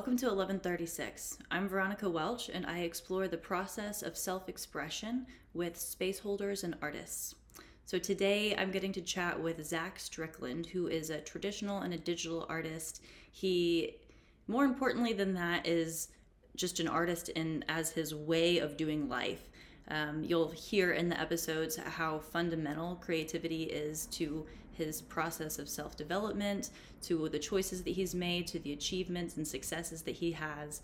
Welcome to 1136. I'm Veronica Welch, and I explore the process of self-expression with space holders and artists. So today I'm getting to chat with Zach Strickland, who is a traditional and a digital artist. He, more importantly than that, is just an artist in as his way of doing life. You'll hear in the episodes how fundamental creativity is to his process of self-development, to the choices that he's made, to the achievements and successes that he has.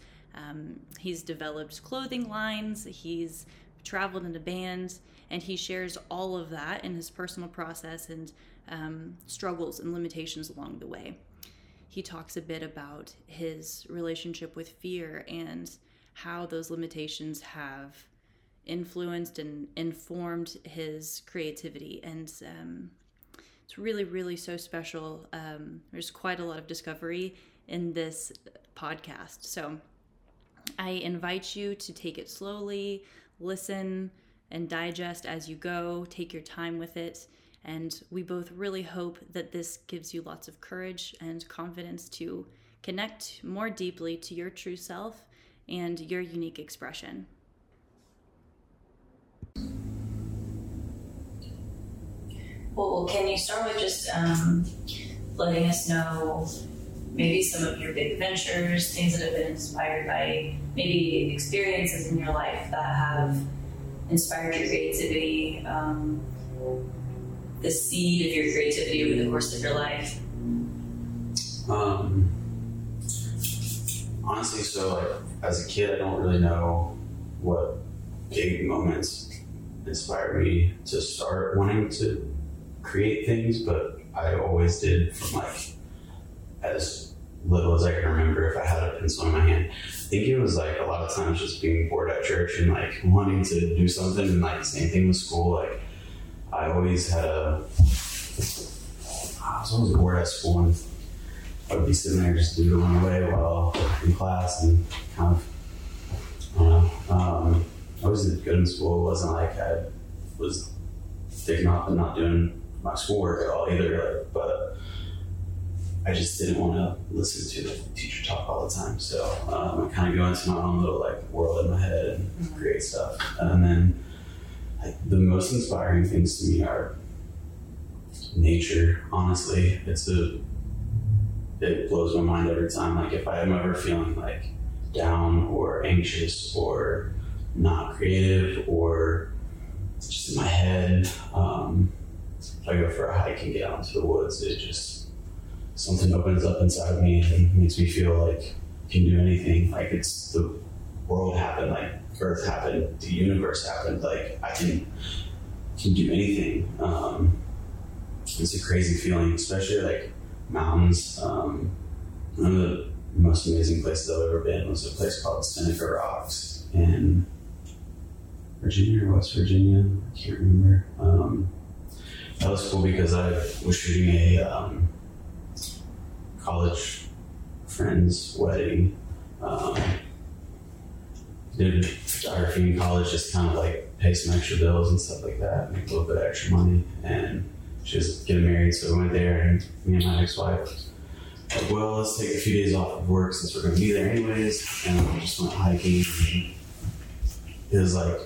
He's developed clothing lines, he's traveled in a band, and he shares all of that in his personal process and struggles and limitations along the way. He talks a bit about his relationship with fear and how those limitations have influenced and informed his creativity, and it's really so special. There's quite a lot of discovery in this podcast. So I invite you to take it slowly, listen and digest as you go, take your time with it. And we both really hope that this gives you lots of courage and confidence to connect more deeply to your true self and your unique expression. Well, can you start with just letting us know maybe some of your big ventures, things that have been inspired by maybe experiences in your life that have inspired your creativity, the seed of your creativity over the course of your life? Honestly, as a kid, I don't really know what big moments inspired me to start wanting to create things, but I always did, from as little as I can remember. If I had a pencil in my hand, I think it was a lot of times just being bored at church and wanting to do something, and same thing with school. I was always bored at school, and I would be sitting there just doodling away while in class, and I wasn't good in school. It wasn't I was sticking off and not doing my schoolwork at all either, but I just didn't want to listen to the teacher talk all the time. So I kind of go into my own little world in my head and create stuff. And then the most inspiring things to me are nature. Honestly, it blows my mind every time. If I'm ever feeling down or anxious or not creative or just in my head, if I go for a hike and get out into the woods, it just, something opens up inside of me and makes me feel I can do anything. It's the world happened, earth happened, the universe happened, I can do anything. It's a crazy feeling, especially mountains. One of the most amazing places I've ever been was a place called Seneca Rocks in Virginia or West Virginia, I can't remember. That was cool because I was shooting a college friend's wedding. Did photography in college, just pay some extra bills and stuff like that, make a little bit of extra money, and she was getting married, so I went there, and me and my ex-wife well, let's take a few days off of work since we're going to be there anyways, and we just went hiking. It was so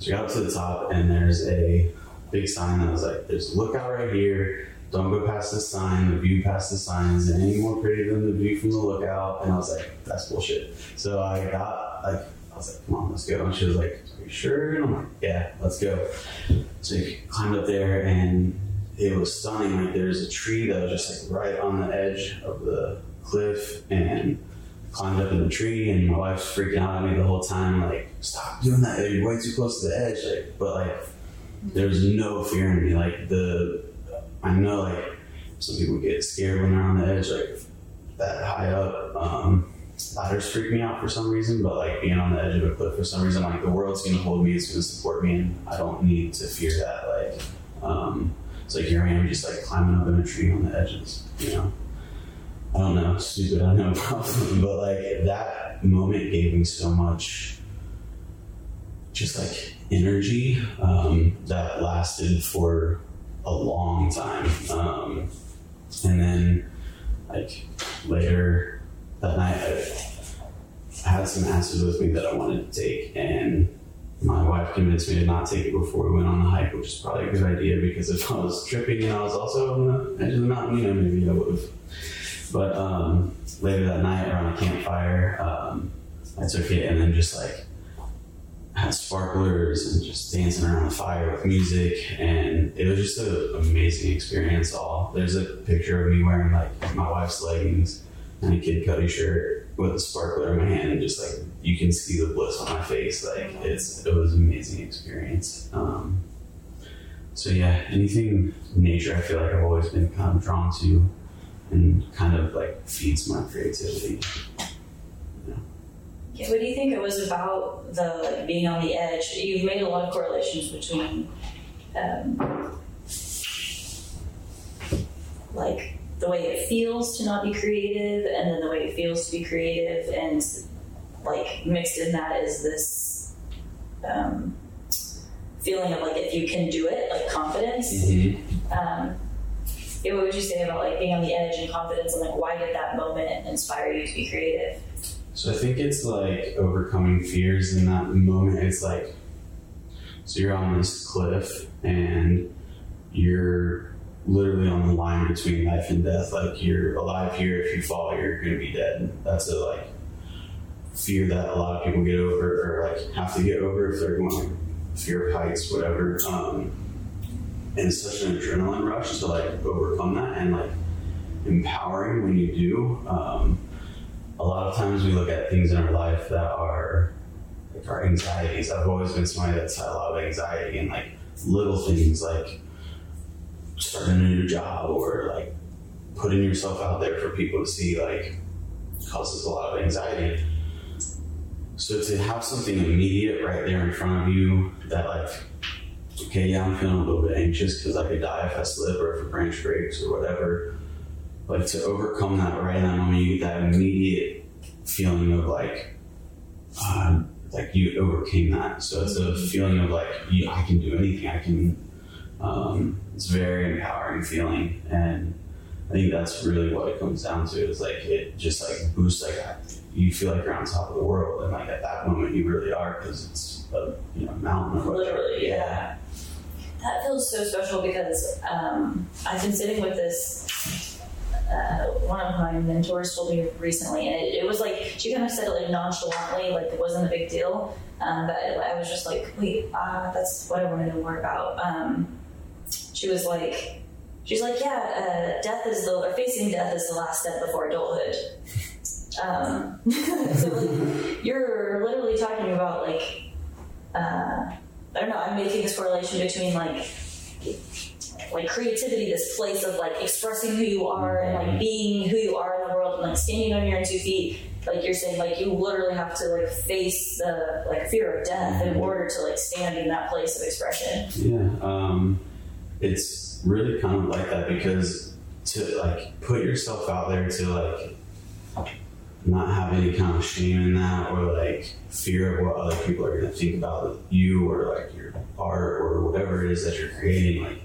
we got up to the top, and there's a big sign that was there's a lookout right here, don't go past this sign, the view past the sign isn't any more pretty than the view from the lookout. And I was that's bullshit. So I got, I was come on, let's go. And she was are you sure? And I'm yeah, let's go. So we climbed up there, and it was stunning. There's a tree that was just right on the edge of the cliff, and climbed up in the tree, and my wife's freaking out at me the whole time, stop doing that, you're way too close to the edge, but there was no fear in me. I know some people get scared when they're on the edge, that high up. Ladders freak me out for some reason, but being on the edge of a cliff for some reason, the world's gonna hold me, it's gonna support me, and I don't need to fear that. It's here I am, just climbing up in a tree on the edges, I don't know, stupid, I know about them, but that moment gave me so much just energy that lasted for a long time. And then later that night, had some acid with me that I wanted to take, and my wife convinced me to not take it before we went on the hike, which is probably a good idea, because if I was tripping and I was also on the edge of the mountain, you know, maybe I would have. But later that night around a campfire, I took it and then just like had sparklers and just dancing around the fire with music, and it was just an amazing experience. There's a picture of me wearing like my wife's leggings and a Kid Cudi shirt with a sparkler in my hand, and just like you can see the bliss on my face. Like it was an amazing experience. So yeah, anything nature, I feel like I've always been kind of drawn to, and kind of like feeds my creativity. Yeah, what do you think it was about the like, being on the edge? You've made a lot of correlations between like the way it feels to not be creative, and then the way it feels to be creative, and like mixed in that is this feeling of like if you can do it, like confidence. Mm-hmm. Yeah, what would you say about like being on the edge and confidence, and like why did that moment inspire you to be creative? So I think it's like overcoming fears in that moment. It's like, so you're on this cliff and you're literally on the line between life and death. Like you're alive here, if you fall, you're going to be dead. That's a like fear that a lot of people get over, or like have to get over if they're going, fear of heights, whatever. And it's such an adrenaline rush to like overcome that, and like empowering when you do. A lot of times we look at things in our life that are like our anxieties. I've always been somebody that's had a lot of anxiety, and like little things like starting a new job or like putting yourself out there for people to see like causes a lot of anxiety. So to have something immediate right there in front of you that like, okay, yeah, I'm feeling a little bit anxious because I could die if I slip or if a branch breaks or whatever. Like to overcome that right now, you get that immediate feeling of like you overcame that. So it's a feeling of like, yeah, I can do anything. I can. It's a very empowering feeling, and I think that's really what it comes down to. Is like it just like boosts, like you feel like you're on top of the world, and like at that moment you really are, because it's a mountain or whatever. Literally, yeah. That feels so special because I've been sitting with this. One of my mentors told me recently, and it was like she kind of said it like nonchalantly, like it wasn't a big deal, but I was just like, wait, that's what I want to know more about. She's like yeah, facing death is the last step before adulthood. So like, you're literally talking about like I don't know, I'm making this correlation between like creativity, this place of like expressing who you are and like being who you are in the world, and like standing on your own 2 feet. Like you're saying, like you literally have to like face the like fear of death in order to like stand in that place of expression. Yeah, it's really kind of like that, because to like put yourself out there, to like not have any kind of shame in that, or like fear of what other people are going to think about you or like your art or whatever it is that you're creating, like.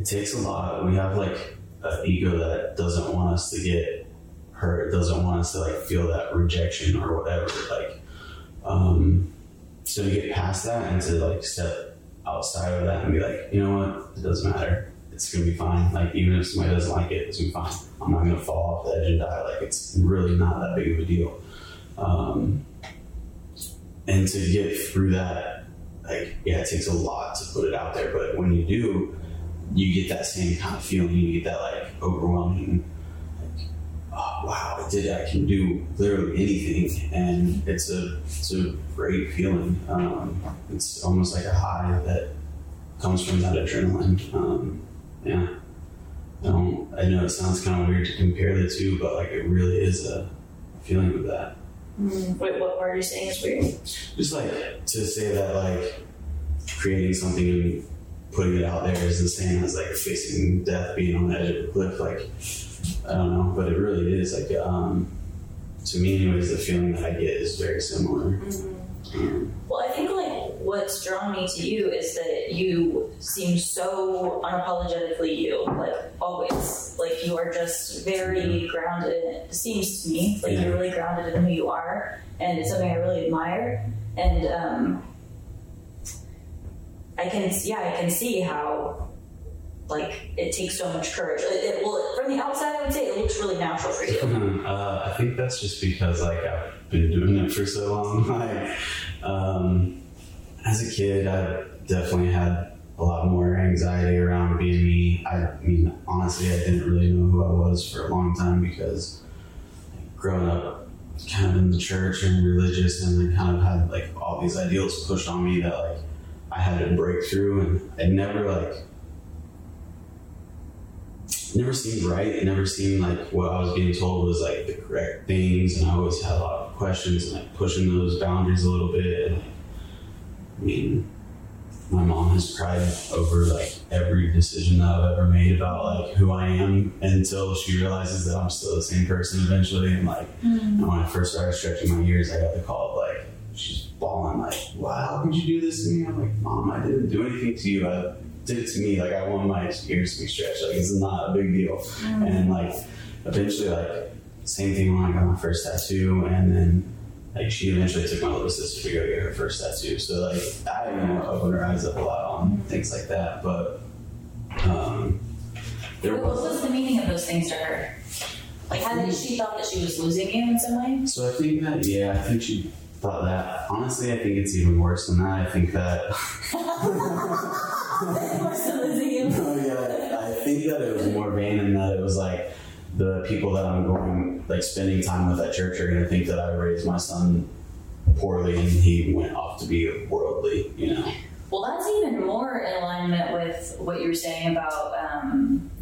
It takes a lot. We have like an ego that doesn't want us to get hurt, doesn't want us to like feel that rejection or whatever. Like, so to get past that and to like step outside of that and be like, you know what, it doesn't matter. It's gonna be fine. Like even if somebody doesn't like it, it's gonna be fine. I'm not gonna fall off the edge and die. Like it's really not that big of a deal. And to get through that, like yeah, it takes a lot to put it out there, but when you do. You get that same kind of feeling. You get that like overwhelming, like, oh wow, I can do literally anything, and it's a great feeling. It's almost like a high that comes from that adrenaline. Yeah, I know it sounds kind of weird to compare the two, but like it really is a feeling of that. Wait, what part are you saying is weird? Just like to say that like creating something and putting it out there is the same as like facing death, being on the edge of a cliff. Like, I don't know, but it really is like, to me anyways, the feeling that I get is very similar. Mm-hmm. Well, I think like what's drawn me to you is that you seem so unapologetically you, like always. Like you are just very grounded. It seems to me like you're really grounded in who you are, and it's something I really admire. And I can see how like it takes so much courage. Well, from the outside, I would say it looks really natural for you. I think that's just because like I've been doing it for so long. Like as a kid, I definitely had a lot more anxiety around being me. I mean, honestly, I didn't really know who I was for a long time because growing up kind of in the church and religious, and I kind of had like all these ideals pushed on me that like I had to break through, and it never like never seemed right. It never seemed like what I was being told was like the correct things, and I always had a lot of questions and like pushing those boundaries a little bit. And, I mean, my mom has cried over like every decision that I've ever made about like who I am until she realizes that I'm still the same person eventually. And like and when I first started stretching my ears, I got the call of like she's bawling like, wow, how could you do this to me? I'm like, Mom, I didn't do anything to you. I did it to me. Like I want my ears to be stretched. Like it's not a big deal. And like eventually like same thing when I got my first tattoo, and then like she eventually took my little sister to go get her first tattoo. So like I opened her eyes up a lot on things like that. But what was the meaning of those things to her? Like how did she thought that she was losing you in some way? So I think she thought that. Honestly, I think it's even worse than that. I think that worse than losing you. No, yeah, I think that it was more vain, and that it was like the people that I'm going, like spending time with at church are going to think that I raised my son poorly and he went off to be worldly, you know? Well, that's even more in alignment with what you were saying about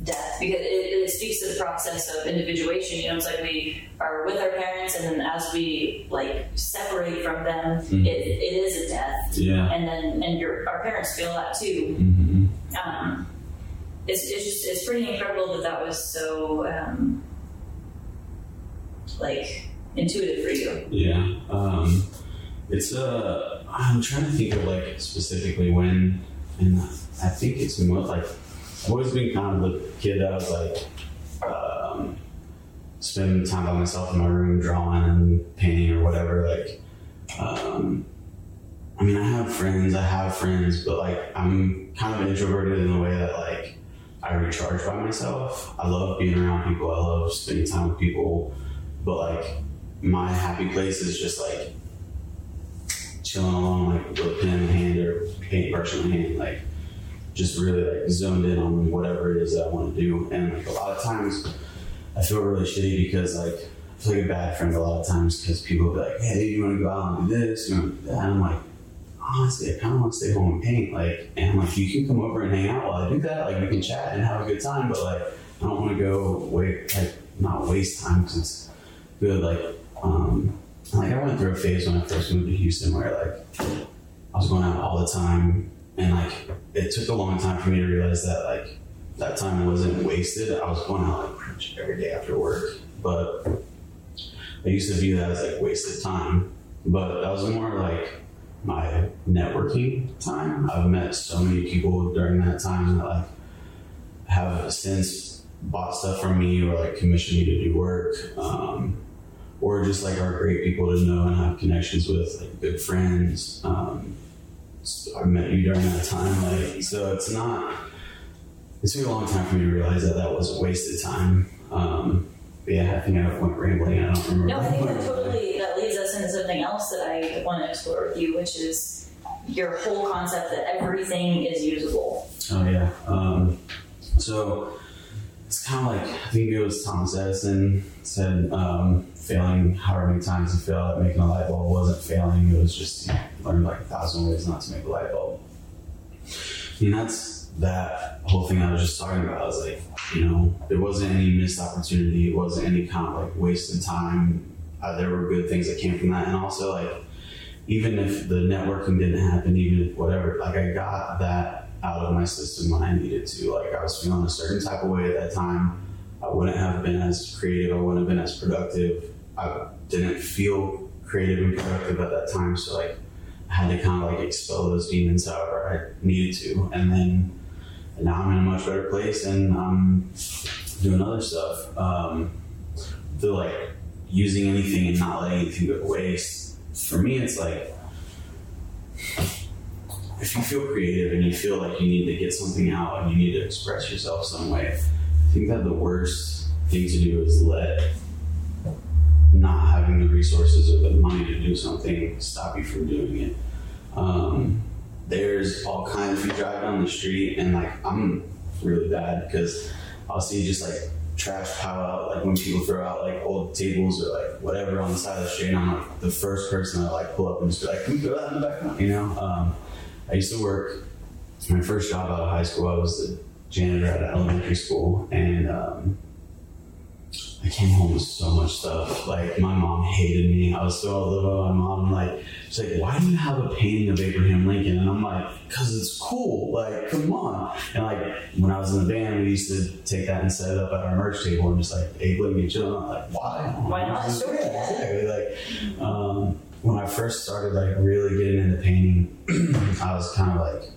death, because it speaks to the process of individuation. You know, it's like we are with our parents, and then as we like separate from them, it is a death. Yeah. And then our parents feel that too. Mm-hmm. It's pretty incredible that was so like intuitive for you. Yeah. I'm trying to think of like specifically when, and I think it's more like I've always been kind of the kid that was like spending time by myself in my room drawing and painting or whatever. Like I mean, I have friends, but like I'm kind of introverted in the way that like I recharge by myself. I love being around people. I love spending time with people. But like my happy place is just like chilling alone, like with pen in hand or paintbrush in hand, like just really like zoned in on whatever it is that I want to do. And like a lot of times I feel really shitty because like I feel like a bad friend a lot of times because people will be like, hey, you want to go out and do this? You want to do that? And I'm like, honestly, I kind of want to stay home and paint. Like, and I'm like, you can come over and hang out while I do that. Like, we can chat and have a good time, but like, I don't want to go not waste time because it's good. Like, I went through a phase when I first moved to Houston where like I was going out all the time, and like it took a long time for me to realize that like that time wasn't wasted. I was going out like pretty much every day after work, but I used to view that as like wasted time. But that was more like my networking time. I've met so many people during that time that like have since bought stuff from me or like commissioned me to do work, or just like are great people to know and have connections with, like good friends. So I met you during that time, like so it took a long time for me to realize that that was a wasted time. I think I went rambling. I don't remember. No, I think that totally that leads us into something else that I want to explore with you, which is your whole concept that everything is usable. Oh yeah. So it's kind of like I think it was Thomas Edison said, failing however many times you failed at making a light bulb wasn't failing. It was just learning like 1,000 ways not to make a light bulb. And that's that whole thing I was just talking about. I was like, you know, there wasn't any missed opportunity. It wasn't any kind of like wasted time. There were good things that came from that. And also like, even if the networking didn't happen, even if whatever, like I got that out of my system when I needed to. Like I was feeling a certain type of way at that time. I wouldn't have been as creative. I wouldn't have been as productive. I didn't feel creative and productive at that time. So like, had to kind of like expel those demons however I needed to, and then now I'm in a much better place and I'm doing other stuff. The like using anything and not letting anything go to waste, for me it's like if you feel creative and you feel like you need to get something out and you need to express yourself some way, I think that the worst thing to do is let not having the resources or the money to do something stop you from doing it. There's all kinds, if you drive down the street, and like I'm really bad because I'll see just like trash pile out, like when people throw out like old tables or like whatever on the side of the street, and I'm like the first person I like pull up and just be like, can we throw that in the background? You know? I used to work, my first job out of high school, I was the janitor at an elementary school, and I came home with so much stuff. Like, my mom hated me. I was so all over my mom. Like, she's like, why do you have a painting of Abraham Lincoln? And I'm like, because it's cool. Like, come on. And, like, when I was in the band, we used to take that and set it up at our merch table and just, like, Abe Lincoln, chilling. I'm like, why? Why not? Sure. Like, when I first started, like, really getting into painting, I was kind of like,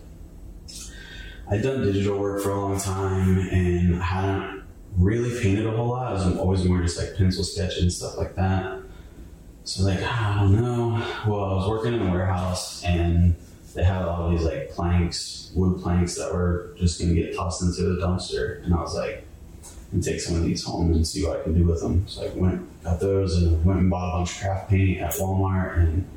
I'd done digital work for a long time, and I hadn't really painted a whole lot. I was always more just like pencil sketching and stuff like that. So like, I don't know. Well, I was working in a warehouse and they had all these like planks, wood planks that were just going to get tossed into the dumpster. And I was like, I'm going to take some of these home and see what I can do with them. So I went, got those and went and bought a bunch of craft paint at Walmart, and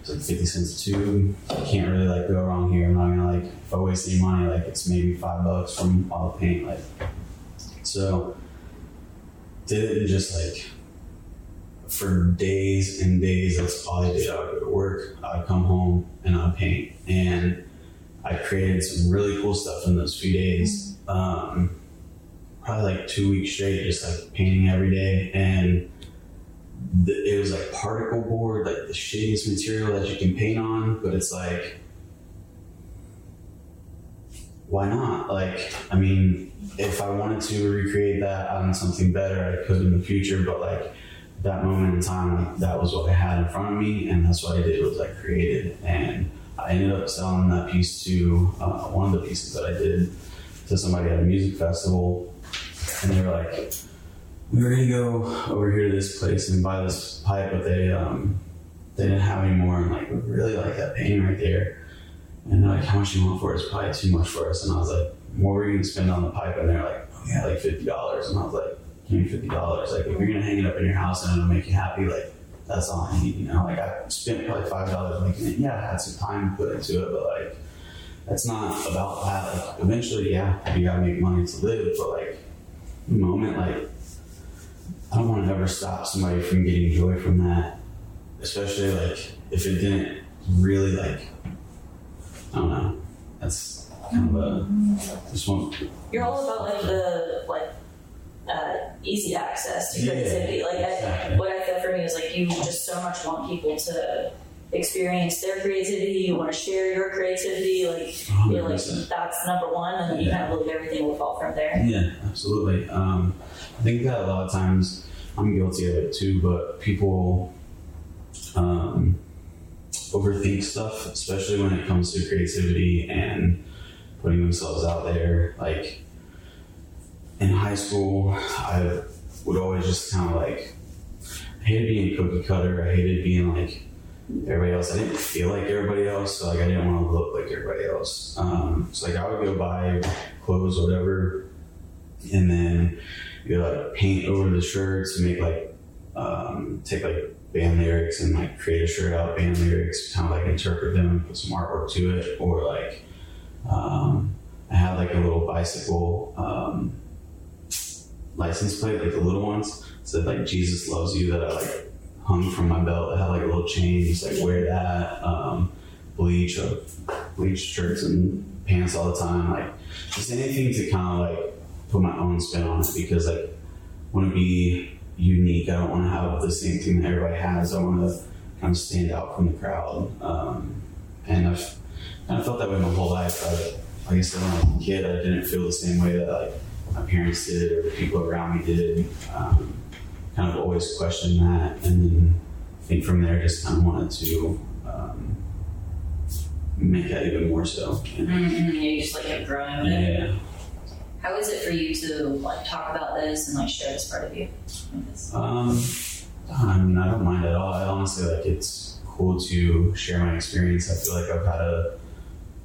it's like 50 cents a tube. I can't really like go wrong here. I'm not going to like, if I waste any money, like it's maybe $5 from all the paint. Like, so did it and just like for days and days, that's all I did. I would go to work, I would come home, and I would paint. And I created some really cool stuff in those few days. Probably like 2 weeks straight, just like painting every day. And it was like particle board, like the shittiest material that you can paint on, but it's like, why not? Like, I mean, if I wanted to recreate that on something better, I could in the future, but like that moment in time, like, that was what I had in front of me, and that's what I did, was I created. And I ended up selling that piece to one of the pieces that I did to somebody at a music festival, and they were like, we were gonna go over here to this place and buy this pipe, but they didn't have any more, and like, we really like that painting right there. And they're like, how much do you want for it? It's probably too much for us. And I was like, what were you going to spend on the pipe? And they're like, oh yeah, like $50. And I was like, give me $50. Like, if you're going to hang it up in your house and it'll make you happy, like, that's all I need, you know? Like, I spent probably $5 making it. Yeah, I had some time put into it, but like, that's not about that. Like, eventually, yeah, you got to make money to live, but like, the moment, like, I don't want to ever stop somebody from getting joy from that, especially like, if it didn't really like, I don't know. That's kind of a just one. You're all about like the easy access to creativity. Yeah, like exactly. What I felt for me was like, you just so much want people to experience their creativity. You want to share your creativity. Like 100%. You're like, that's number one, and you kind of believe everything will fall from there. Yeah, absolutely. I think that a lot of times, I'm guilty of it too, but people overthink stuff, especially when it comes to creativity and putting themselves out there. Like in high school, I would always just kind of like, I hated being cookie cutter. I hated being like everybody else. I didn't feel like everybody else, so like I didn't want to look like everybody else. So like I would go buy clothes or whatever, and then you like paint over the shirts and make like take like band lyrics and like create a shirt out of band lyrics, kind of like interpret them and put some artwork to it. Or like I had like a little bicycle license plate, like the little ones, said like Jesus loves you, that I like hung from my belt. I had like a little chain, just like wear that. Bleach shirts and pants all the time, like just anything to kind of like put my own spin on it, because like I want to be unique. I don't want to have the same thing that everybody has. I want to kind of stand out from the crowd. And I've kind of felt that way my whole life. Like I said, when I was a kid, I didn't feel the same way that like my parents did or the people around me did. Kind of always questioned that, and then I think from there, just kind of wanted to make that even more so. Mm-hmm. Yeah, you just like kept growing with it. Yeah. How is it for you to like talk about this and like share this part of you? I mean, I don't mind at all. I honestly like it's cool to share my experience. I feel like I've had a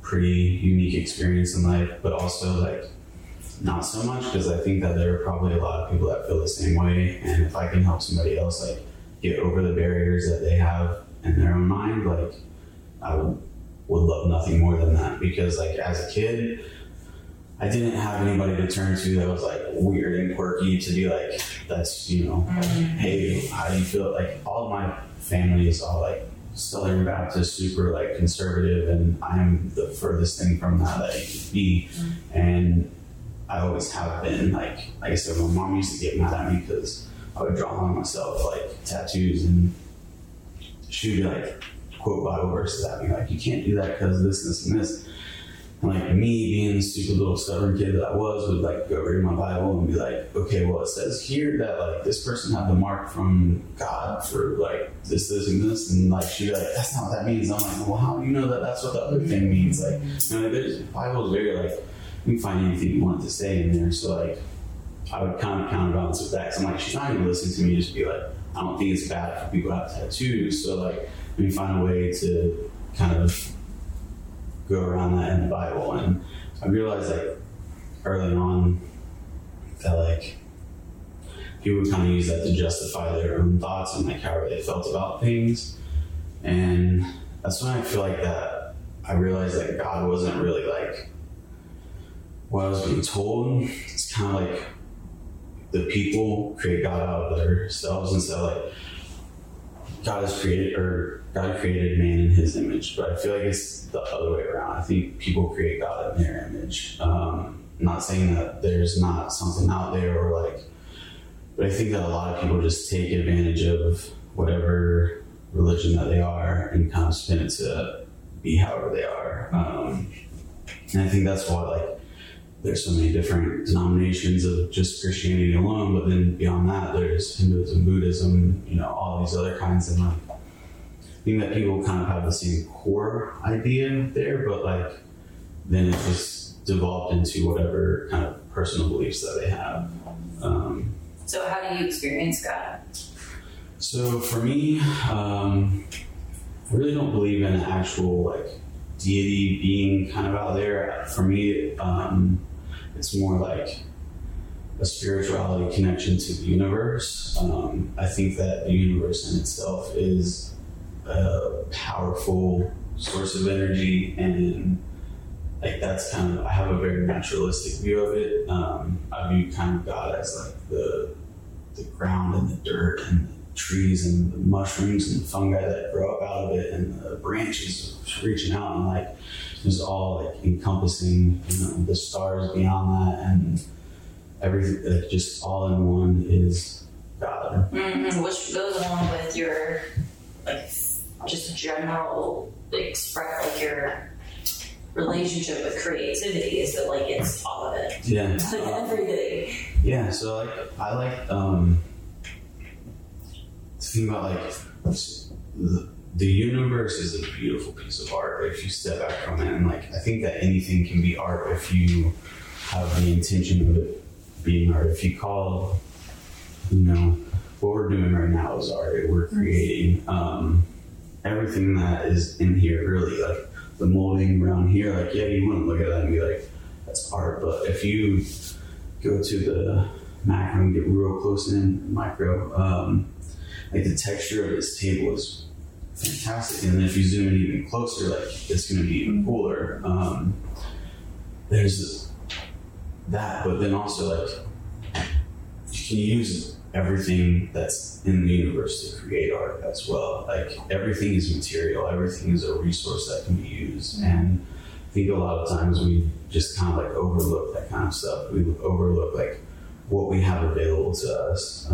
pretty unique experience in life, but also like not so much, because I think that there are probably a lot of people that feel the same way. And if I can help somebody else like get over the barriers that they have in their own mind, like I would love nothing more than that. Because like as a kid, I didn't have anybody to turn to that was like weird and quirky to be like, that's, you know, like, hey, how do you feel? Like all of my family is all like Southern Baptist, super like conservative, and I'm the furthest thing from that you could be. Mm-hmm. And I always have been. Like I said, my mom used to get mad at me because I would draw on myself like tattoos, and she would be like quote Bible verses at me, like you can't do that because this, this, and this. Like me being the stupid little stubborn kid that I was would like go read my Bible and be like, okay, well it says here that like this person had the mark from God for like this, this, and this, and like she'd be like, that's not what that means. And I'm like, well, how do you know that that's what the other thing means? Like, you know, the Bible is very like, you can find anything you want to say in there. So like I would kind of counterbalance with that. So I'm like, she's not even listening to me, just be like, I don't think it's bad for people to have tattoos. So like we find a way to kind of go around that in the Bible. And I realized like early on that like people would kind of use that to justify their own thoughts and like however they felt about things. And that's when I feel like that I realized that God wasn't really like what I was being told. It's kind of like the people create God out of themselves, and so like God created man in his image, but I feel like it's the other way around. I think people create God in their image. Not saying that there's not something out there or like, but I think that a lot of people just take advantage of whatever religion that they are and kind of spin it to be however they are. And I think that's why like there's so many different denominations of just Christianity alone, but then beyond that, there's Hinduism, Buddhism, you know, all these other kinds of like, I think that people kind of have the same core idea there, but like then it just devolved into whatever kind of personal beliefs that they have. So how do you experience God? So for me, I really don't believe in an actual like deity being kind of out there. For me, it's more like a spirituality connection to the universe. I think that the universe in itself is a powerful source of energy, and like that's kind of, I have a very naturalistic view of it. I view kind of God as like the ground and the dirt and the trees and the mushrooms and the fungi that grow up out of it and the branches reaching out, and like it's all like encompassing, you know, the stars beyond that and everything, like just all in one is God. Mm-hmm. Which goes along with your like just general express like your relationship with creativity is that like it's all of it. Yeah. It's like everything. Yeah, so like I like the thing about like the universe is a beautiful piece of art if you step back from it, and like I think that anything can be art if you have the intention of it being art. If you call, you know, what we're doing right now is art. We're creating everything that is in here, really. Like the molding around here, like, yeah, you want to look at that and be like, that's art. But if you go to the macro and get real close in, micro, like the texture of this table is fantastic. And then if you zoom in even closer, like, it's going to be even cooler. There's that, but then also, like, you can use everything that's in the universe to create art as well. Like everything is material, everything is a resource that can be used. And I think a lot of times we just kind of like overlook that kind of stuff. We overlook like what we have available to us.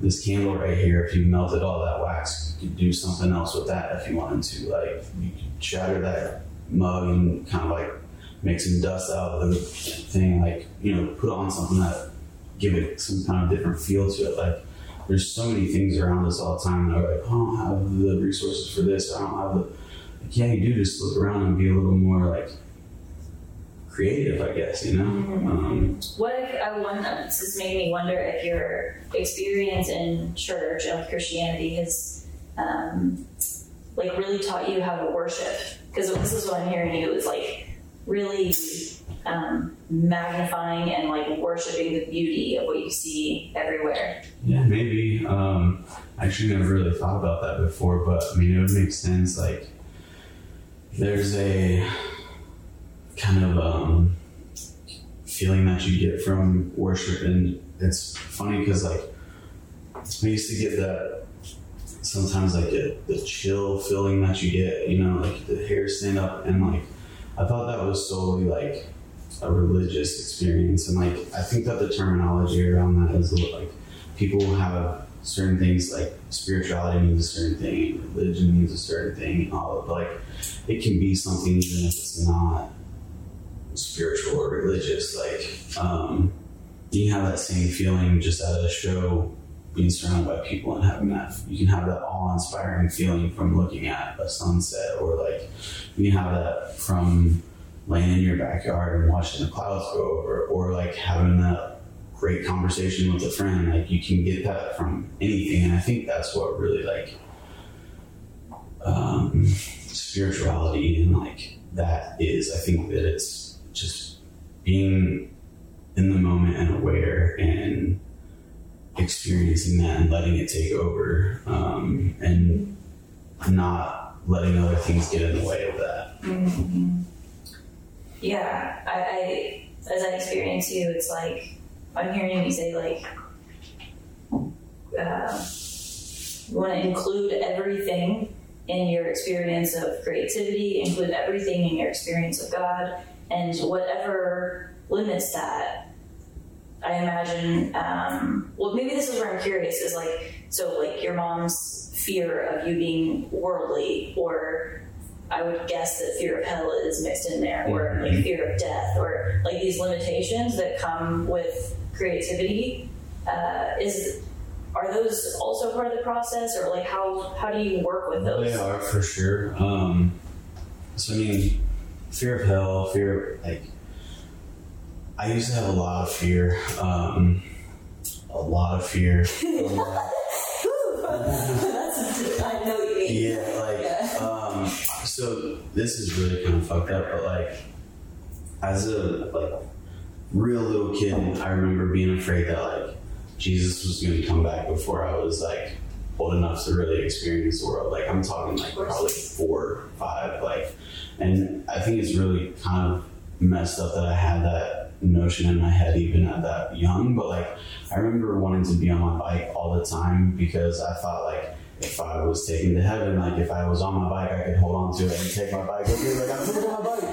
This candle right here, if you melted all that wax, you could do something else with that if you wanted to. Like you could shatter that mug and kind of like make some dust out of the thing, like, you know, put on something that give it some kind of different feel to it. Like there's so many things around us all the time that are like, oh, I don't have the resources for this, I don't have the, yeah, you do just look around and be a little more like creative, I guess, you know? Mm-hmm. What if this has made me wonder if your experience in church of Christianity has like really taught you how to worship? Because this is what I'm hearing you is like really magnifying and like worshiping the beauty of what you see everywhere. Yeah, maybe. I actually never really thought about that before, but I mean, it would make sense. Like, there's a kind of feeling that you get from worship, and it's funny because like I used to get that sometimes, like the chill feeling that you get, you know, like the hair stand up, and like I thought that was solely like a religious experience, and like I think that the terminology around that is like people have certain things, like spirituality means a certain thing, religion means a certain thing, and all of like it can be something even if it's not spiritual or religious. Like you can have that same feeling just at a show, being surrounded by people and having that. You can have that awe-inspiring feeling from looking at a sunset, or like you can have that from laying in your backyard and watching the clouds go over, or like having that great conversation with a friend. Like you can get that from anything, and I think that's what really like spirituality and like that is. I think that it's just being in the moment and aware and experiencing that and letting it take over, and not letting other things get in the way of that. Mm-hmm. Yeah, I as I experience you, it's like I'm hearing you say like you want to include everything in your experience of creativity, include everything in your experience of God, and whatever limits that. I imagine, well, maybe this is where I'm curious, is like, so like your mom's fear of you being worldly, or I would guess that fear of hell is mixed in there, or like fear of death, or like these limitations that come with creativity. Are those also part of the process, or like how do you work with those? They are for sure. So I mean, fear of hell, fear of like, I used to have a lot of fear. That's, I know you mean. Yeah, like, yeah. So this is really kind of fucked up, but like, as a like real little kid, I remember being afraid that like Jesus was going to come back before I was like old enough to really experience the world. Like I'm talking like probably 4 or 5, like, and I think it's really kind of messed up that I had that notion in my head even at that young, but like I remember wanting to be on my bike all the time because I thought like if I was taken to heaven, like if I was on my bike I could hold on to it and take my bike with me, like I'm taking my bike.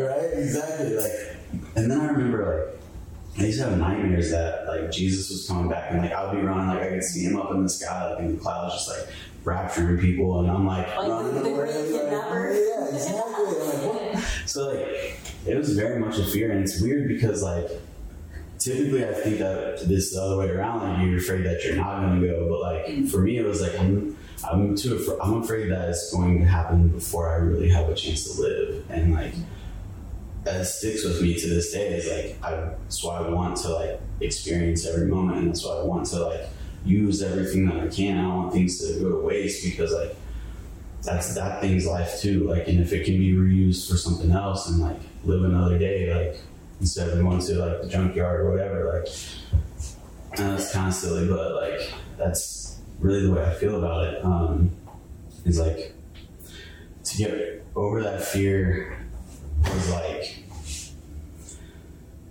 Right, exactly. Like, and then I remember like I used to have nightmares that like Jesus was coming back, and like I would be running, like I could see him up in the sky, like in the clouds, just like rapturing people, and I'm like running away. Yeah, exactly. Like, what? So like it was very much a fear, and it's weird because like typically I think that this is the other way around, like you're afraid that you're not going to go, but like for me it was like I'm afraid that it's going to happen before I really have a chance to live, and like that sticks with me to this day. Is like that's why I want to like experience every moment, and that's why I want to like use everything that I can. I don't want things to go to waste because like that thing's life too. Like, and if it can be reused for something else and like live another day, like instead of going to like the junkyard or whatever, like that's kind of silly, but like that's really the way I feel about it. Is like to get over that fear was like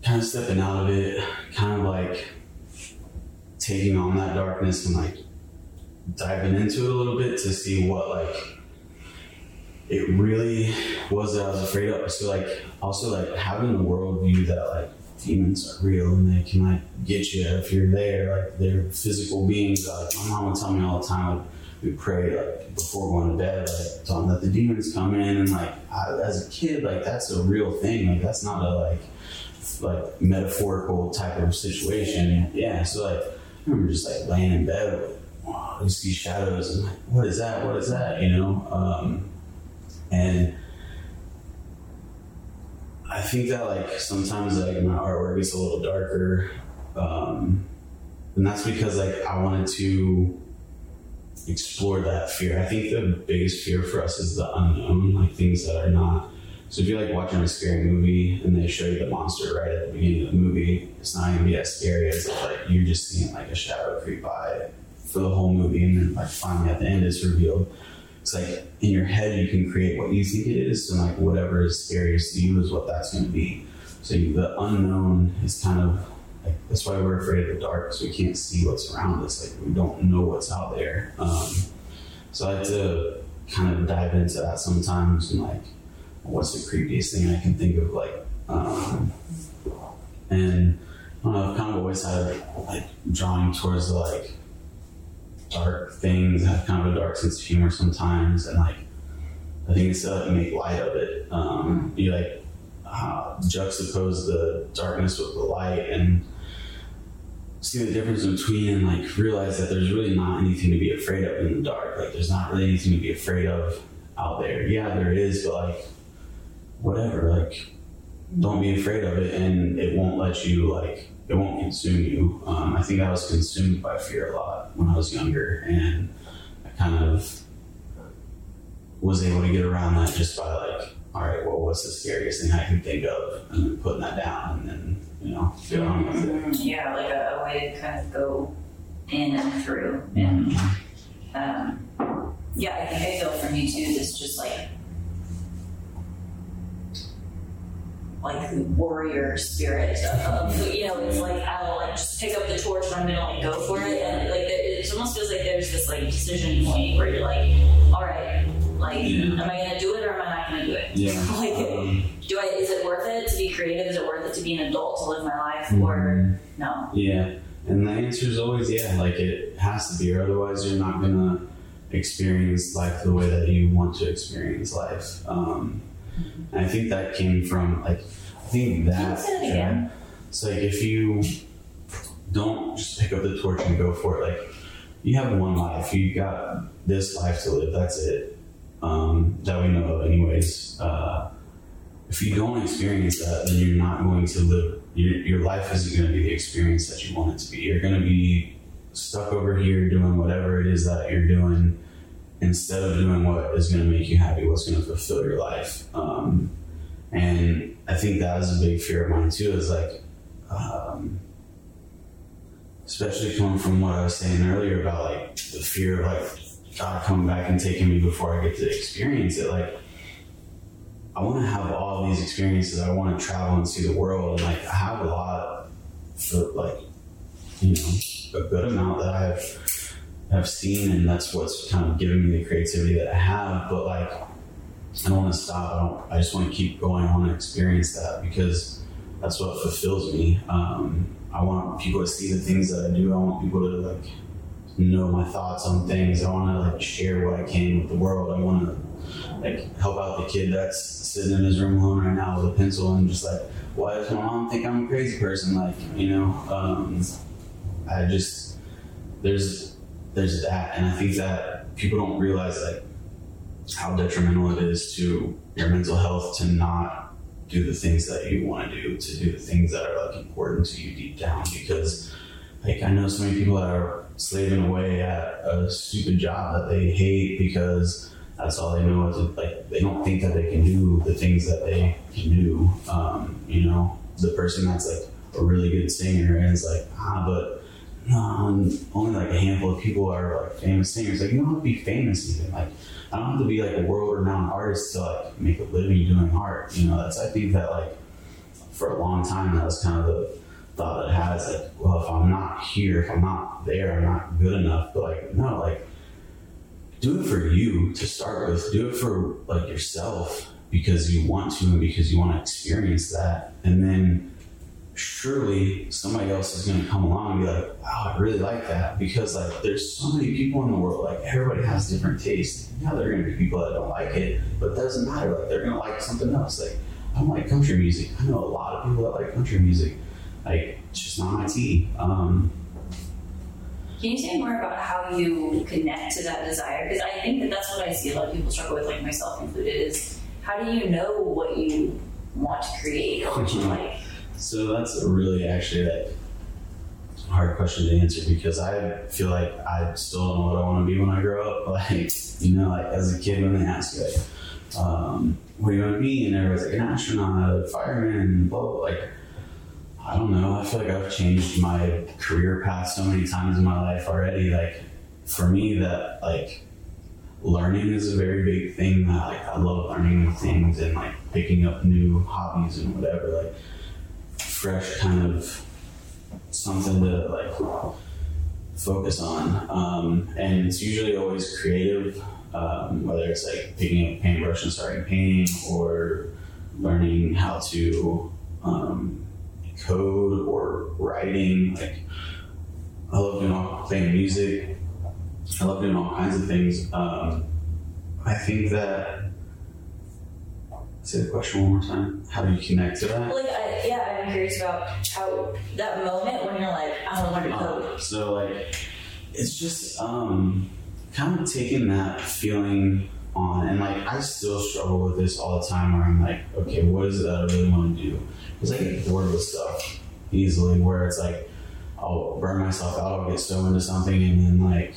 kind of stepping out of it, kind of like taking on that darkness and like diving into it a little bit to see what like it really was that I was afraid of. So like also like having a worldview that like demons are real and they can like get you if you're there, like they're physical beings. Like my mom would tell me all the time, like, we pray like before going to bed, like don't let the demons come in, and like I, as a kid, like that's a real thing. Like that's not a like metaphorical type of situation. Yeah, so like I remember just like laying in bed, like, wow, I just see shadows. I'm like, what is that? What is that? You know? And I think that like sometimes like my artwork gets a little darker. And that's because like I wanted to explore that fear. I think the biggest fear for us is the unknown, like things that are not. So if you're like watching a scary movie and they show you the monster right at the beginning of the movie, it's not gonna be as scary as like you're just seeing like a shadow creep by for the whole movie, and then like finally at the end it's revealed. It's like in your head you can create what you think it is, and like whatever is scariest to you is what that's gonna be. So the unknown is kind of like, that's why we're afraid of the dark, because we can't see what's around us. Like we don't know what's out there. So I have to kind of dive into that sometimes and like, what's the creepiest thing I can think of, like, and I don't know, I've kind of always had like drawing towards the like dark things. I have kind of a dark sense of humor sometimes, and like I think it's to make light of it. You like juxtapose the darkness with the light and see the difference between, and like realize that there's really not anything to be afraid of in the dark. Like there's not really anything to be afraid of out there. Yeah, there is, but like whatever, like don't be afraid of it, and it won't let you, like it won't consume you. I think I was consumed by fear a lot when I was younger, and I kind of was able to get around that just by like, all right, well, what's the scariest thing I can think of, and then putting that down, and then, you know, get on with it. Yeah, like a way to kind of go in and through. And yeah, I think I feel for me too, this just like the warrior spirit of, you know, it's like I'll like just pick up the torch from it and go for it, and like it almost feels like there's this like decision point where you're like, all right, like, yeah, am I gonna do it or am I not gonna do it? Yeah. Like, is it worth it to be creative? Is it worth it to be an adult, to live my life, or no? Yeah, and the answer is always yeah. Like it has to be, or otherwise you're not gonna experience life the way that you want to experience life. Mm-hmm. And I think that came from like, I think that yeah. It's like if you don't just pick up the torch and go for it, like you have one life, you got this life to live. That's it. That we know of anyways. If you don't experience that, then you're not going to live, your life isn't going to be the experience that you want it to be. You're going to be stuck over here doing whatever it is that you're doing instead of doing what is going to make you happy, what's going to fulfill your life. And I think that is a big fear of mine too, is like, especially coming from what I was saying earlier about like the fear of like, God coming back and taking me before I get to experience it. Like, I want to have all these experiences. I want to travel and see the world. And like, I have a lot for like, you know, a good amount that I've seen, and that's what's kind of given me the creativity that I have. But like, I don't want to stop. I just want to keep going. I want to experience that because that's what fulfills me. I want people to see the things that I do. I want people to like know my thoughts on things. I want to like share what I can with the world. I want to like help out the kid that's sitting in his room alone right now with a pencil and just like, why does my mom think I'm a crazy person? Like, you know, I just, there's that. And I think that people don't realize like how detrimental it is to your mental health to not do the things that you want to do the things that are like important to you deep down, because like I know so many people that are slaving away at a stupid job that they hate because that's all they know is like they don't think that they can do the things that they can do. You know, the person that's like a really good singer and it's like, but no, only like a handful of people are like famous singers. Like you don't have to be famous even. Like I don't have to be like a world-renowned artist to like make a living doing art. You know, that's, I think that like for a long time that was kind of the thought it has, like, well, if I'm not here, if I'm not there, I'm not good enough. But like, no, like do it for you to start with. Do it for like yourself because you want to and because you want to experience that. And then surely somebody else is going to come along and be like, wow, I really like that, because like there's so many people in the world, like everybody has different tastes. Now there are going to be people that don't like it, but it doesn't matter. Like they're going to like something else. Like I don't like country music. I know a lot of people that like country music. Like, it's just not my tea. Can you say more about how you connect to that desire? Because I think that that's what I see a lot of people struggle with, like myself included, is how do you know what you want to create or what you like? So that's a really actually like hard question to answer, because I feel like I still don't know what I want to be when I grow up. Like, you know, like as a kid when they ask you like, what do you want to be? And everyone's like an astronaut, a fireman, blah, blah, like. I don't know. I feel like I've changed my career path so many times in my life already. Like, for me, that like learning is a very big thing. That like I love learning new things and like picking up new hobbies and whatever. Like, fresh kind of something to like focus on. And it's usually always creative, whether it's like picking up a paintbrush and starting painting, or learning how to code or writing. Like, I love doing all playing music. I love doing all kinds of things. I think that, say the question one more time. How do you connect to that? Like, I'm curious about how that moment when you're like, I want to learn to code. So like, it's just kind of taking that feeling on, and like I still struggle with this all the time, where I'm like, okay, what is it that I really want to do? Because I get bored with stuff easily, where it's like I'll burn myself out, I'll get so into something, and then like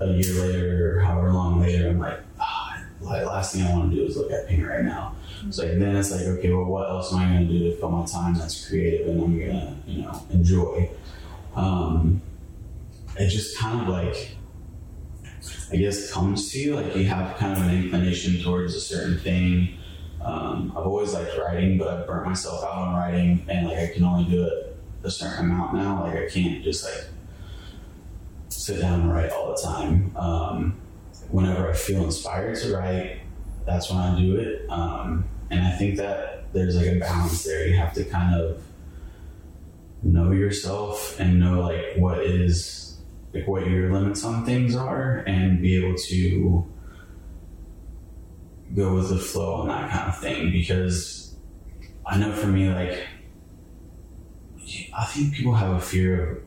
a year later or however long later, I'm like, last thing I want to do is look at paint right now. So like, then it's like, okay, well, what else am I going to do to fill my time that's creative and I'm gonna, you know, enjoy? It just kind of like, I guess, comes to you. Like, you have kind of an inclination towards a certain thing. I've always liked writing, but I've burnt myself out on writing, and like I can only do it a certain amount now. Like, I can't just like sit down and write all the time. Whenever I feel inspired to write, that's when I do it. And I think that there's like a balance there. You have to kind of know yourself and know like what is, like what your limits on things are, and be able to go with the flow on that kind of thing. Because I know for me, like, I think people have a fear of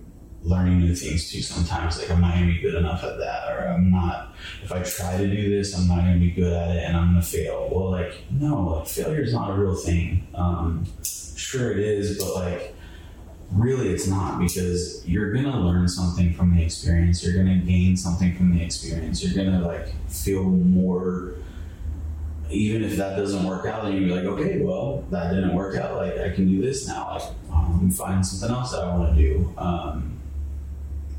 learning new things too sometimes. Like, I'm not gonna be good enough at that, or I'm not, if I try to do this, I'm not gonna be good at it and I'm gonna fail. Well, like, no, like failure is not a real thing. Sure it is, but like, really it's not, because you're gonna learn something from the experience, you're gonna gain something from the experience, you're gonna like feel more. Even if that doesn't work out, then you'll be like, okay, well, that didn't work out, like I can do this now, like let me find something else that I want to do.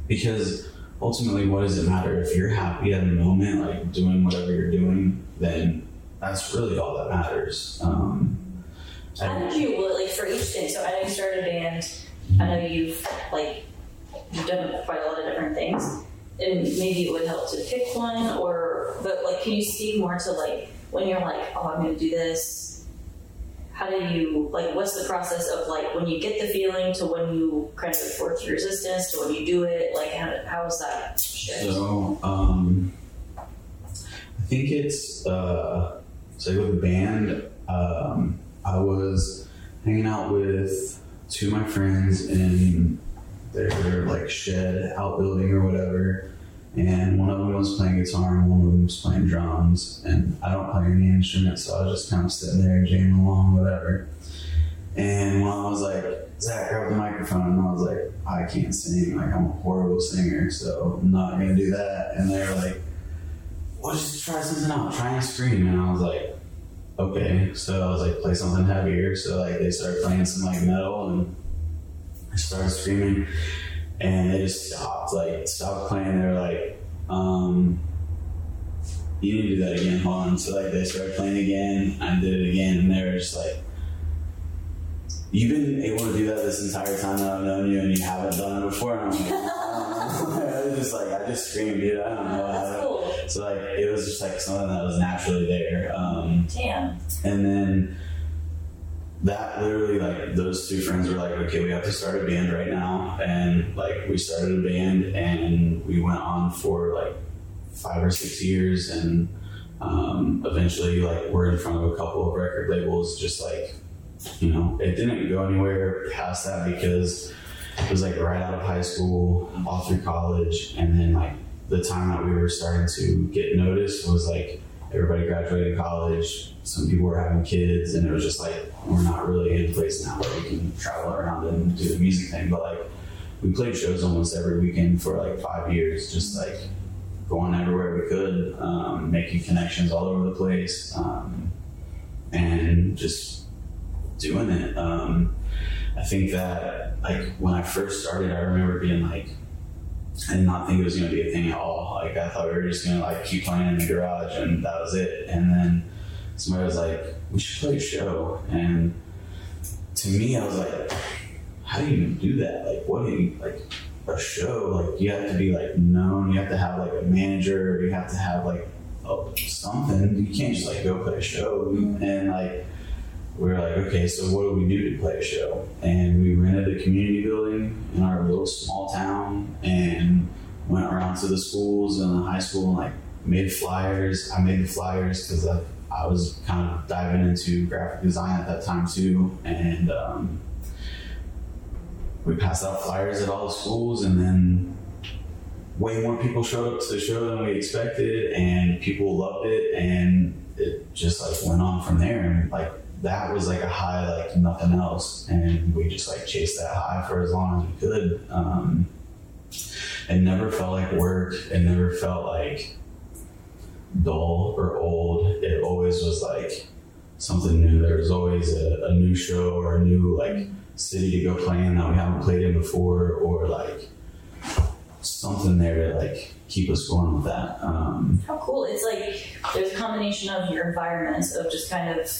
Because ultimately, what does it matter if you're happy at the moment, like doing whatever you're doing? Then that's really all that matters. I know you would, like, for each thing. So I know you started a band. I know you've done quite a lot of different things, and maybe it would help to pick one, but like, can you speak more to like when you're like, oh, I'm going to do this? How do you, like, what's the process of like when you get the feeling to when you kind of force your resistance to when you do it? Like, how is that shift? So I think it's so with the band, I was hanging out with two of my friends in their like shed outbuilding or whatever, and one of them was playing guitar and one of them was playing drums, and I don't play any instruments, so I was just kind of sitting there jamming along, whatever. And when I was like, Zach, grab the microphone, and I was like, I can't sing, like I'm a horrible singer, so I'm not gonna do that. And they were like, well, just try something out, try and scream. And I was like, okay. So I was like, play something heavier. So like they started playing some like metal, and I started screaming, and they just stopped playing. They were like, you need to do that again, hold on. So like they started playing again, I did it again, and they were just like, you've been able to do that this entire time that I've known you, and you haven't done it before. And I'm like, I just screamed, dude, I don't know. So like it was just like something that was naturally there. Damn. And then that literally, like, those two friends were like, okay, we have to start a band right now. And like we started a band, and we went on for like 5 or 6 years, and eventually like we're in front of a couple of record labels. Just like, you know, it didn't go anywhere past that, because It was like right out of high school, all through college, and then like the time that we were starting to get noticed was like everybody graduated college, some people were having kids, and it was just like, we're not really in a place now where we can travel around and do the music thing, but like we played shows almost every weekend for like 5 years, just like going everywhere we could, making connections all over the place, and just doing it. I think that like when I first started, I remember being like, I did not think it was going to be a thing at all. Like I thought we were just going to like keep playing in the garage and that was it. And then somebody was like, we should play a show. And to me, I was like, how do you do that? Like, what do you, like a show? Like you have to be like known, you have to have like a manager, you have to have like something. You can't just like go play a show. And like, we were like, okay, so what do we do to play a show? And we rented a community building in our little small town and went around to the schools and the high school and like made flyers. I made the flyers because I was kind of diving into graphic design at that time too. And we passed out flyers at all the schools, and then way more people showed up to the show than we expected, and people loved it, and it just like went on from there. And like, that was like a high like nothing else, and we just like chased that high for as long as we could. It never felt like work, it never felt like dull or old. It always was like something new. There was always a new show or a new like city to go play in that we haven't played in before, or like something there to like keep us going with that. How cool. It's like there's a combination of your environment of just kind of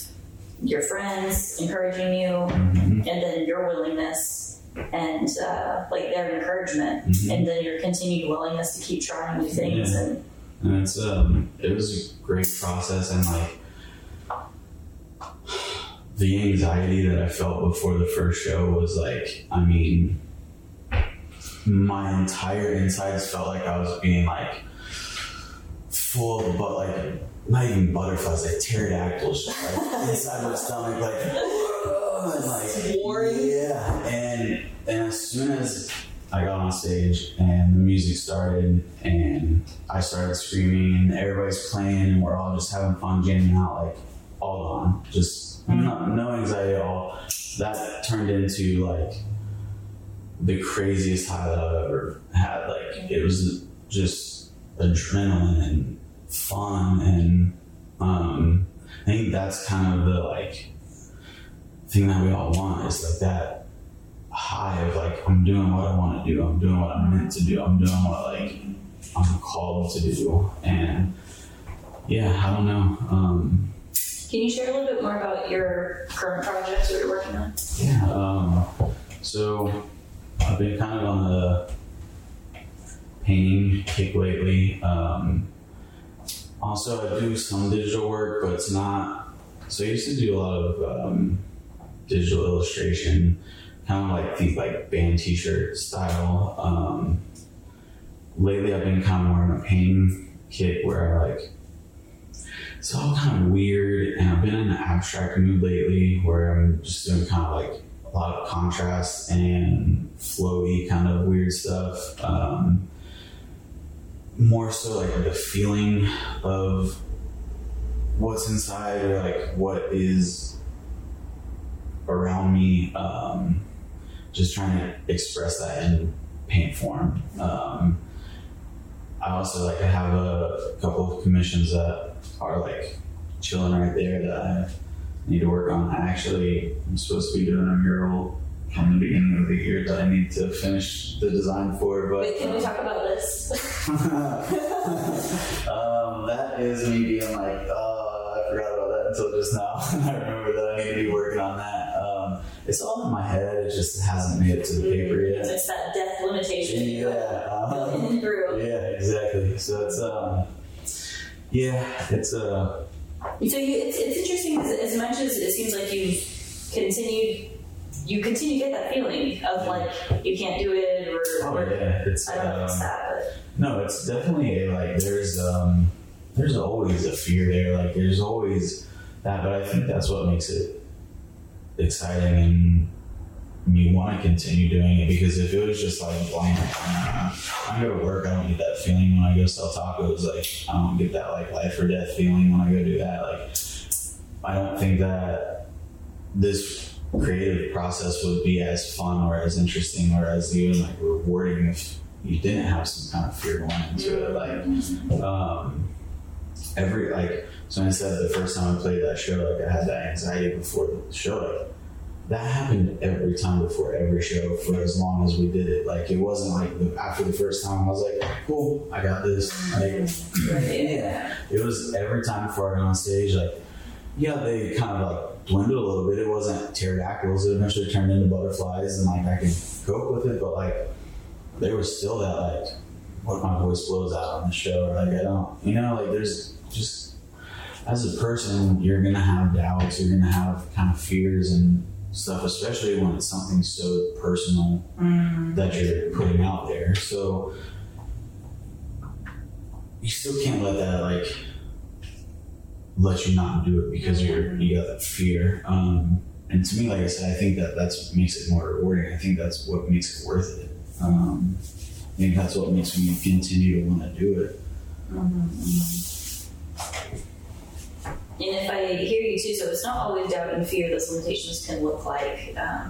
your friends encouraging you, mm-hmm. and then your willingness and like their encouragement, mm-hmm. and then your continued willingness to keep trying new things. Yeah. And it's it was a great process, and like the anxiety that I felt before the first show was like, I mean, my entire insides felt like I was being like full, but like not even butterflies, like pterodactyls, like inside my stomach, like, and like, yeah. And as soon as I got on stage and the music started and I started screaming and everybody's playing and we're all just having fun jamming out, like all on, just no anxiety at all. That turned into like the craziest high that I've ever had. Like it was just adrenaline and fun, and I think that's kind of the like thing that we all want, is like that high of like, I'm doing what I want to do, I'm doing what I'm meant to do, I'm doing what like I'm called to do. And yeah, I don't know. Can you share a little bit more about your current projects that you're working on? Yeah, so I've been kind of on the painting kick lately. Also, I do some digital work, but it's not, so I used to do a lot of digital illustration, kind of like the like band t-shirt style. Lately I've been kind of wearing a painting kit where I like, it's all kind of weird, and I've been in an abstract mood lately where I'm just doing kind of like a lot of contrast and flowy kind of weird stuff. More so like the feeling of what's inside, or like what is around me, just trying to express that in paint form. I also like to have a couple of commissions that are like chilling right there that I need to work on. I'm supposed to be doing a mural from the beginning of the year that I need to finish the design for. But wait, can we talk about this? That is me being like, oh, I forgot about that until just now. I remember that I need to be working on that. It's all in my head, it just hasn't made it to the paper yet. It's that death limitation. Yeah. Yeah, exactly. So it's, it's interesting, because as much as it seems like you continue to get that feeling of like you can't do it, or yeah, it's, I don't know if it's that, but no, it's definitely like there's always a fear there, like there's always that, but I think that's what makes it exciting and you want to continue doing it, because if it was just like blank, I go to work, I don't get that feeling when I go sell tacos. Like, I don't get that like life or death feeling when I go do that. Like, I don't think that this creative process would be as fun or as interesting or as even like rewarding if you didn't have some kind of fear going into it. Like, so I said the first time I played that show, like I had that anxiety before the show. Like, that happened every time before every show for as long as we did it. Like, it wasn't like after the first time I was like, cool, I got this. Like, yeah. It was every time before I got on stage. Like, yeah, they kind of like dwindled a little bit. It wasn't pterodactyls. It eventually turned into butterflies, and like I could cope with it. But like, there was still that like, what if my voice blows out on the show? Or like, I don't, you know, like there's just, as a person, you're gonna have doubts. You're gonna have kind of fears and stuff, especially when it's something so personal that you're putting out there. So you still can't let that like let you not do it because you got that fear. And to me, like I said, I think that's what makes it more rewarding. I think that's what makes it worth it. I think that's what makes me continue to want to do it. And if I hear you too, so it's not always doubt and fear. Those limitations can look like, I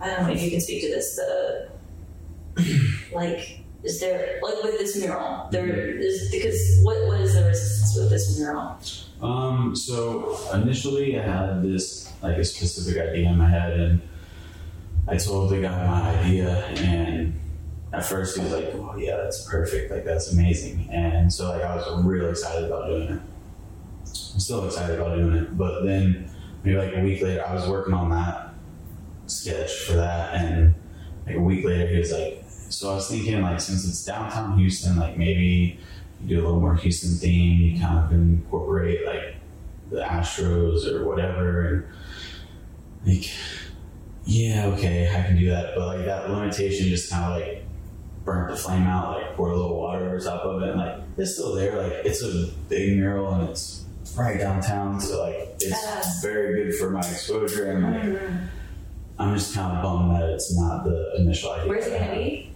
don't know if you can speak to this, like, is there, like with this mural, there is, because what is the resistance with this mural? So initially I had this, like a specific idea in my head, and I told the guy my idea, and at first he was like, oh yeah, that's perfect. Like, that's amazing. And so like, I was really excited about doing it. I'm still excited about doing it, but then maybe like a week later, I was working on that sketch for that, and like a week later, he was like, so I was thinking, like, since it's downtown Houston, like maybe you do a little more Houston theme, you kind of incorporate like the Astros or whatever, and like, yeah, okay, I can do that, but like that limitation just kind of like burnt the flame out, like pour a little water over top of it, and like it's still there, like it's a big mural, and it's right downtown, so like it's very good for my exposure, and like I'm just kind of bummed that it's not the initial idea. Where's it gonna be?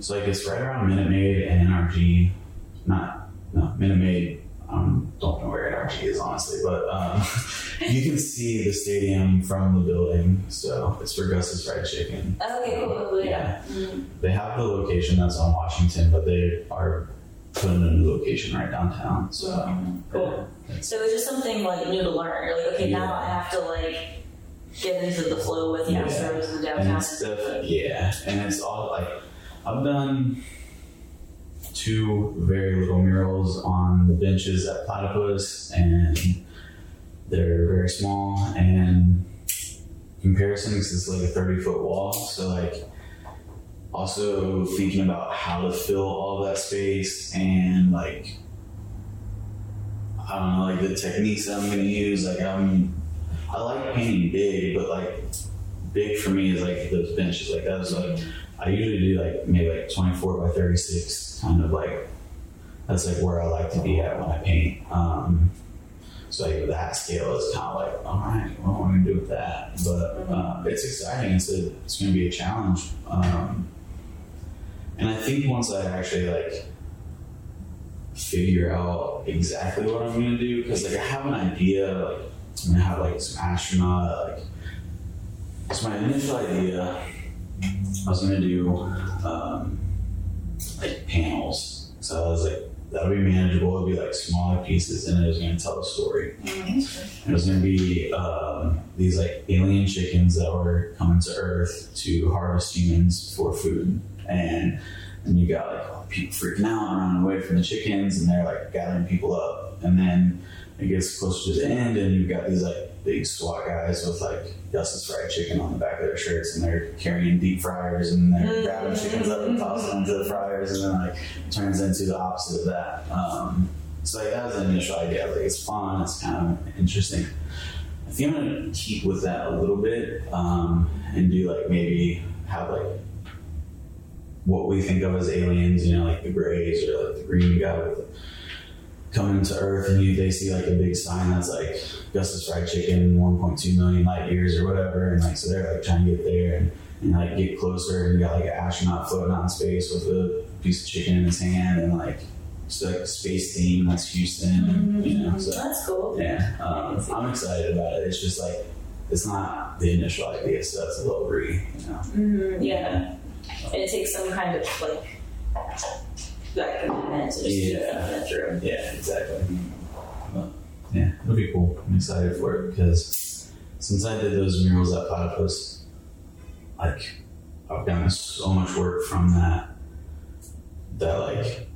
So like it's right around Minute Maid and NRG. Minute Maid. Don't know where NRG is honestly, but you can see the stadium from the building. So it's for Gus's Fried Chicken. Okay, cool. Yeah, they have the location that's on Washington, but they are putting a new location right downtown. So cool. So it's just something like new to learn. You're like, okay, now I have to like get into the flow with the Astros and the downtown. And it's all like, I've done two very little murals on the benches at Platypus, and they're very small. And in comparison, because it's like a 30-foot wall, so like also thinking about how to fill all that space and like, I don't know, like the techniques that I'm gonna use. Like I like painting big, but like big for me is like those benches. Like that was like, I usually do like maybe like 24 by 36, kind of like, that's like where I like to be at when I paint. So like that scale is kind of like, all right, what am I gonna do with that? But it's exciting. It's gonna be a challenge. And I think once I actually like figure out exactly what I'm gonna do, because like I have an idea, like I'm gonna have like some astronaut, like it's my initial idea. I was gonna do like panels, so I was like, that'll be manageable. It'll be like smaller pieces, and it was gonna tell a story. It was gonna be these like alien chickens that were coming to Earth to harvest humans for food, and you got like people freaking out and running away from the chickens, and they're like gathering people up. And then it gets closer to the end, and you've got these like big SWAT guys with like Gus's Fried Chicken on the back of their shirts, and they're carrying deep fryers, and they're grabbing chickens up and tossing them to the fryers, and then like it turns into the opposite of that. So like, that was the initial idea. Like it's fun, it's kind of interesting. I think I'm gonna keep with that a little bit, and do like maybe have like what we think of as aliens, you know, like the grays or like the green guy with coming to Earth, and they see like a big sign that's like Gus's Fried Chicken, 1.2 million light years or whatever, and like so they're like trying to get there and like get closer, and you got like an astronaut floating out in space with a piece of chicken in his hand, and like it's like a space theme. That's Houston, mm-hmm. you know. So, that's cool. Yeah, I'm excited about it. It's just like it's not the initial idea, so that's a little free, you know. Mm-hmm. Yeah, and it takes some kind of like a minute to just think that through. Yeah, exactly. But, yeah, it'll be cool. I'm excited for it because since I did those murals at Platypus, like I've gotten so much work from that like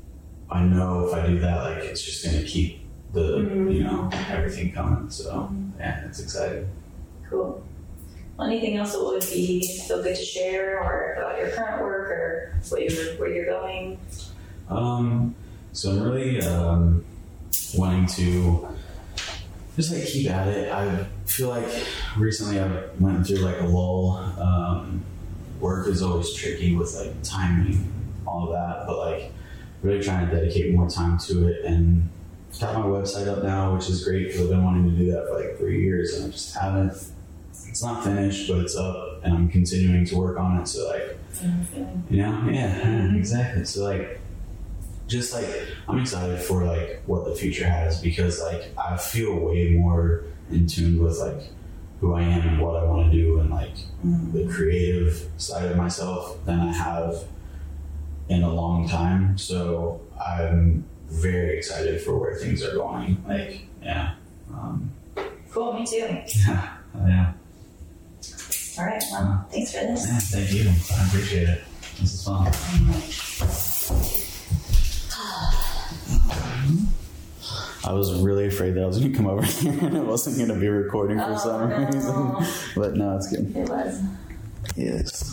I know if I do that, like it's just gonna keep the mm-hmm. you know everything coming. So mm-hmm. yeah, it's exciting. Cool. Well, anything else that would be feel good to share, or about your current work, or where you're going? So I'm really wanting to just like keep at it. I feel like recently I went through like a lull. Work is always tricky with like timing, all of that, but like really trying to dedicate more time to it, and got my website up now, which is great because I've been wanting to do that for like 3 years and I just haven't. It's not finished, but it's up, and I'm continuing to work on it. So like, mm-hmm. you know, yeah, exactly. So like, just like, I'm excited for like what the future has, because like I feel way more in tune with like who I am and what I want to do, and like mm-hmm. the creative side of myself than I have in a long time. So I'm very excited for where things are going. Like, yeah. Cool. Me too. Yeah. Yeah. All right. Well, thanks for this. Yeah, thank you. I appreciate it. This is fun. I was really afraid that I was going to come over here and I wasn't going to be recording for some reason. But no, it's good. It was. Yes.